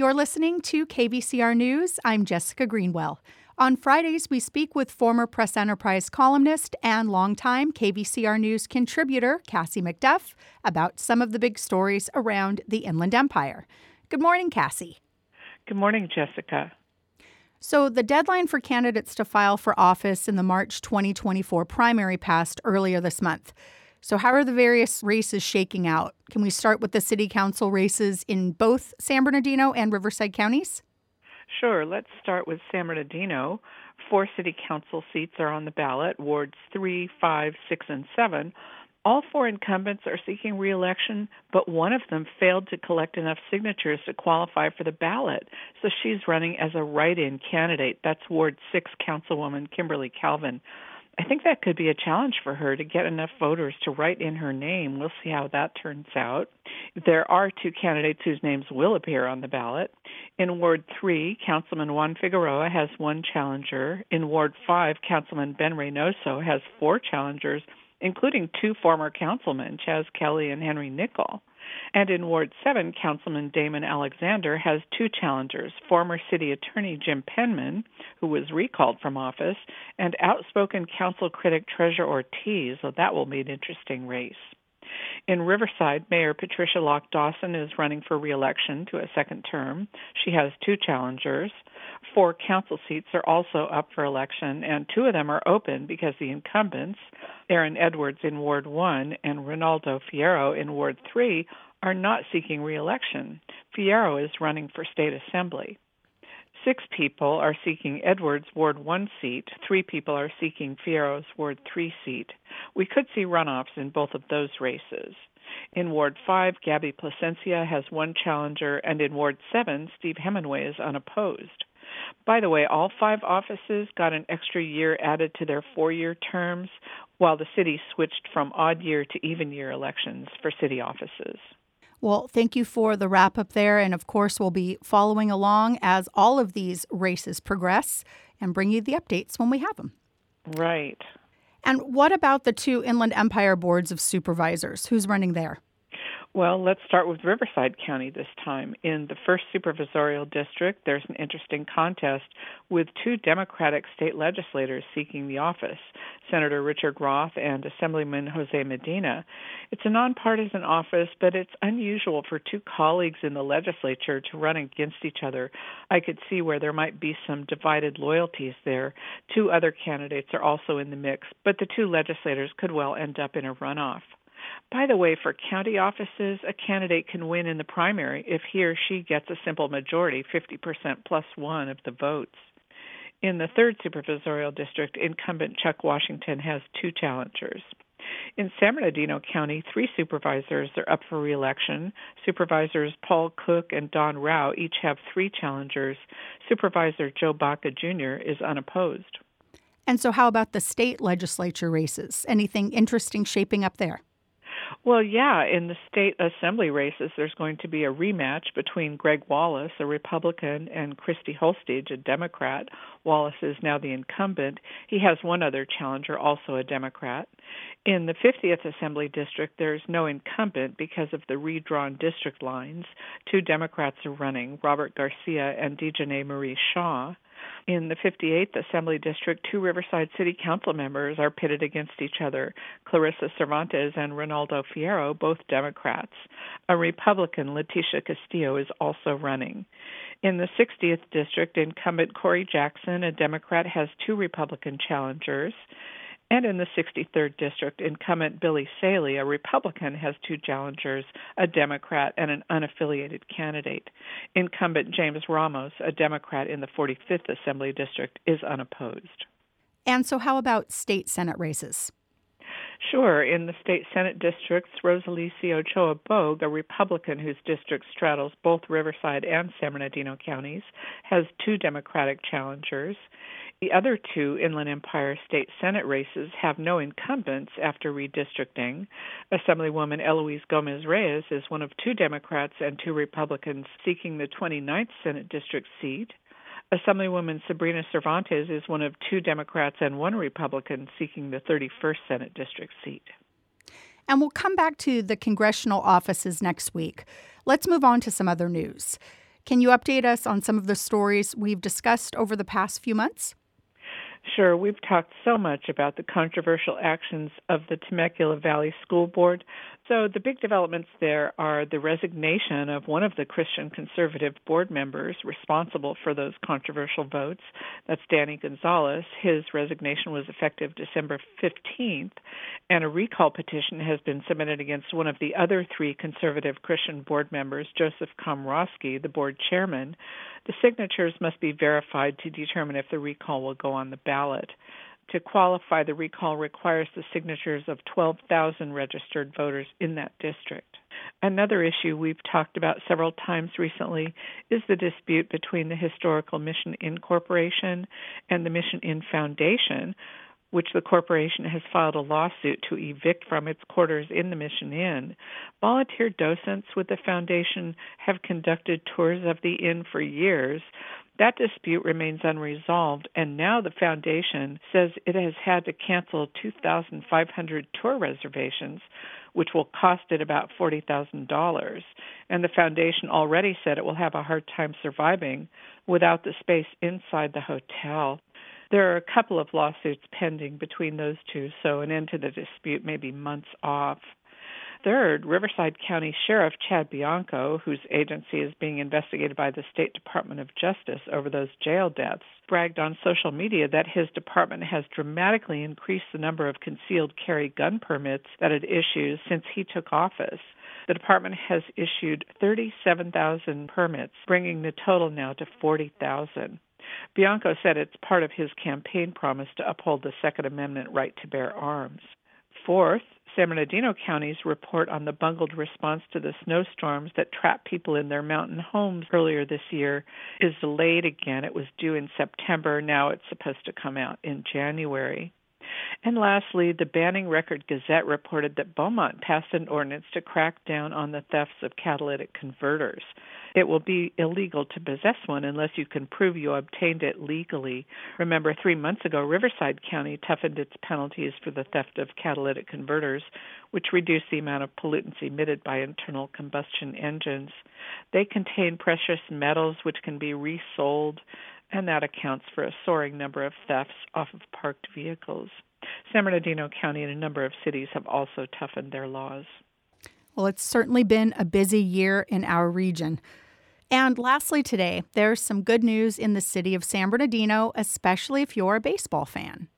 You're listening to KVCR News. I'm Jessica Greenwell. On Fridays, we speak with former Press-Enterprise columnist and longtime KVCR News contributor Cassie MacDuff about some of the big stories around the Inland Empire. Good morning, Cassie. Good morning, Jessica. So the deadline for candidates to file for office in the March 2024 primary passed earlier this month. So how are the various races shaking out? Can we start with the city council races in both San Bernardino and Riverside counties? Sure. Let's start with San Bernardino. 4 city council seats are on the ballot, wards 3, 5, 6, and 7. All 4 incumbents are seeking re-election, but one of them failed to collect enough signatures to qualify for the ballot, so she's running as a write-in candidate. That's Ward 6 Councilwoman Kimberly Calvin. I think that could be a challenge for her to get enough voters to write in her name. We'll see how that turns out. There are 2 candidates whose names will appear on the ballot. In Ward 3, Councilman Juan Figueroa has 1 challenger. In Ward 5, Councilman Ben Reynoso has 4 challengers, including 2 former councilmen, Chaz Kelly and Henry Nichol. And in Ward 7, Councilman Damon Alexander has 2 challengers, former city attorney Jim Penman, who was recalled from office, and outspoken council critic Treasure Ortiz, so that will be an interesting race. In Riverside, Mayor Patricia Locke Dawson is running for re-election to a second term. She has 2 challengers. 4 council seats are also up for election, and 2 of them are open because the incumbents, Aaron Edwards in Ward 1 and Ronaldo Fierro in Ward 3, are not seeking re-election. Fierro is running for state assembly. 6 people are seeking Edwards' Ward 1 seat. 3 people are seeking Fierro's Ward 3 seat. We could see runoffs in both of those races. In Ward 5, Gabby Plasencia has 1 challenger, and in Ward 7, Steve Hemingway is unopposed. By the way, all 5 offices got an extra year added to their 4-year terms, while the city switched from odd-year to even-year elections for city offices. Well, thank you for the wrap-up there, and of course we'll be following along as all of these races progress and bring you the updates when we have them. Right. And what about the 2 Inland Empire Boards of Supervisors? Who's running there? Well, let's start with Riverside County this time. In the 1st Supervisorial District, there's an interesting contest with 2 Democratic state legislators seeking the office, Senator Richard Roth and Assemblyman Jose Medina. It's a nonpartisan office, but it's unusual for 2 colleagues in the legislature to run against each other. I could see where there might be some divided loyalties there. 2 other candidates are also in the mix, but the 2 legislators could well end up in a runoff. By the way, for county offices, a candidate can win in the primary if he or she gets a simple majority, 50% plus 1 of the votes. In the 3rd Supervisorial District, incumbent Chuck Washington has 2 challengers. In San Bernardino County, 3 supervisors are up for re-election. Supervisors Paul Cook and Don Rao each have 3 challengers. Supervisor Joe Baca Jr. is unopposed. And so how about the state legislature races? Anything interesting shaping up there? Well, yeah, in the state assembly races, there's going to be a rematch between Greg Wallace, a Republican, and Christy Holstege, a Democrat. Wallace is now the incumbent. He has 1 other challenger, also a Democrat. In the 50th Assembly District, there's no incumbent because of the redrawn district lines. 2 Democrats are running, Robert Garcia and Dijanae Marie Shaw. In the 58th Assembly District, 2 Riverside City Council members are pitted against each other, Clarissa Cervantes and Ronaldo Fierro, both Democrats. A Republican, Leticia Castillo, is also running. In the 60th District, incumbent Corey Jackson, a Democrat, has 2 Republican challengers. And in the 63rd District, incumbent Billy Saley, a Republican, has 2 challengers, a Democrat, and an unaffiliated candidate. Incumbent James Ramos, a Democrat in the 45th Assembly District, is unopposed. And so how about state Senate races? Sure. In the state Senate districts, Rosalicia Ochoa Bogue, a Republican whose district straddles both Riverside and San Bernardino counties, has 2 Democratic challengers. The other 2 Inland Empire state Senate races have no incumbents after redistricting. Assemblywoman Eloise Gomez Reyes is one of 2 Democrats and 2 Republicans seeking the 29th Senate district seat. Assemblywoman Sabrina Cervantes is one of 2 Democrats and 1 Republican seeking the 31st Senate District seat. And we'll come back to the congressional offices next week. Let's move on to some other news. Can you update us on some of the stories we've discussed over the past few months? Sure. We've talked so much about the controversial actions of the Temecula Valley School Board. So the big developments there are the resignation of one of the Christian conservative board members responsible for those controversial votes. That's Danny Gonzalez. His resignation was effective December 15th, and a recall petition has been submitted against one of the other three conservative Christian board members, Joseph Komrowski, the board chairman. The signatures must be verified to determine if the recall will go on the ballot. To qualify, the recall requires the signatures of 12,000 registered voters in that district. Another issue we've talked about several times recently is the dispute between the Historical Mission In Corporation and the Mission In Foundation, which the corporation has filed a lawsuit to evict from its quarters in the Mission Inn. Volunteer docents with the foundation have conducted tours of the inn for years. That dispute remains unresolved, and now the foundation says it has had to cancel 2,500 tour reservations, which will cost it about $40,000. And the foundation already said it will have a hard time surviving without the space inside the hotel. There are a couple of lawsuits pending between those two, so an end to the dispute may be months off. Third, Riverside County Sheriff Chad Bianco, whose agency is being investigated by the State Department of Justice over those jail deaths, bragged on social media that his department has dramatically increased the number of concealed carry gun permits that it issues since he took office. The department has issued 37,000 permits, bringing the total now to 40,000. Bianco said it's part of his campaign promise to uphold the Second Amendment right to bear arms. Fourth, San Bernardino County's report on the bungled response to the snowstorms that trapped people in their mountain homes earlier this year is delayed again. It was due in September. Now it's supposed to come out in January. And lastly, the Banning Record-Gazette reported that Beaumont passed an ordinance to crack down on the thefts of catalytic converters. It will be illegal to possess one unless you can prove you obtained it legally. Remember, 3 months ago, Riverside County toughened its penalties for the theft of catalytic converters, which reduced the amount of pollutants emitted by internal combustion engines. They contain precious metals, which can be resold, and that accounts for a soaring number of thefts off of parked vehicles. San Bernardino County and a number of cities have also toughened their laws. Well, it's certainly been a busy year in our region. And lastly today, there's some good news in the city of San Bernardino, especially if you're a baseball fan.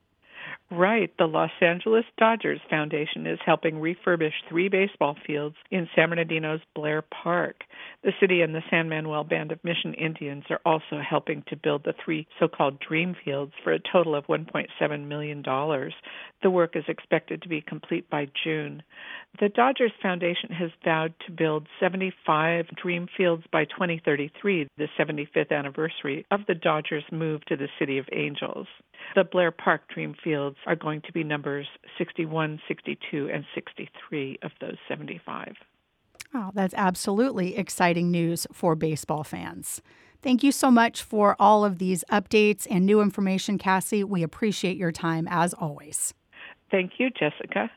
Right. The Los Angeles Dodgers Foundation is helping refurbish three baseball fields in San Bernardino's Blair Park. The city and the San Manuel Band of Mission Indians are also helping to build the three so-called dream fields for a total of $1.7 million. The work is expected to be complete by June. The Dodgers Foundation has vowed to build 75 dream fields by 2033, the 75th anniversary of the Dodgers' move to the City of Angels. The Blair Park dream fields are going to be numbers 61, 62, and 63 of those 75. Oh, that's absolutely exciting news for baseball fans. Thank you so much for all of these updates and new information, Cassie. We appreciate your time as always. Thank you, Jessica.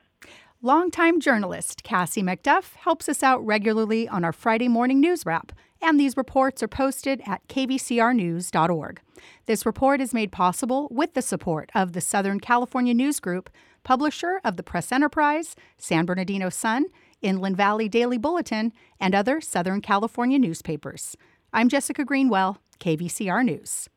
Longtime journalist Cassie MacDuff helps us out regularly on our Friday morning news wrap, and these reports are posted at kvcrnews.org. This report is made possible with the support of the Southern California News Group, publisher of the Press-Enterprise, San Bernardino Sun, Inland Valley Daily Bulletin, and other Southern California newspapers. I'm Jessica Greenwell, KVCR News.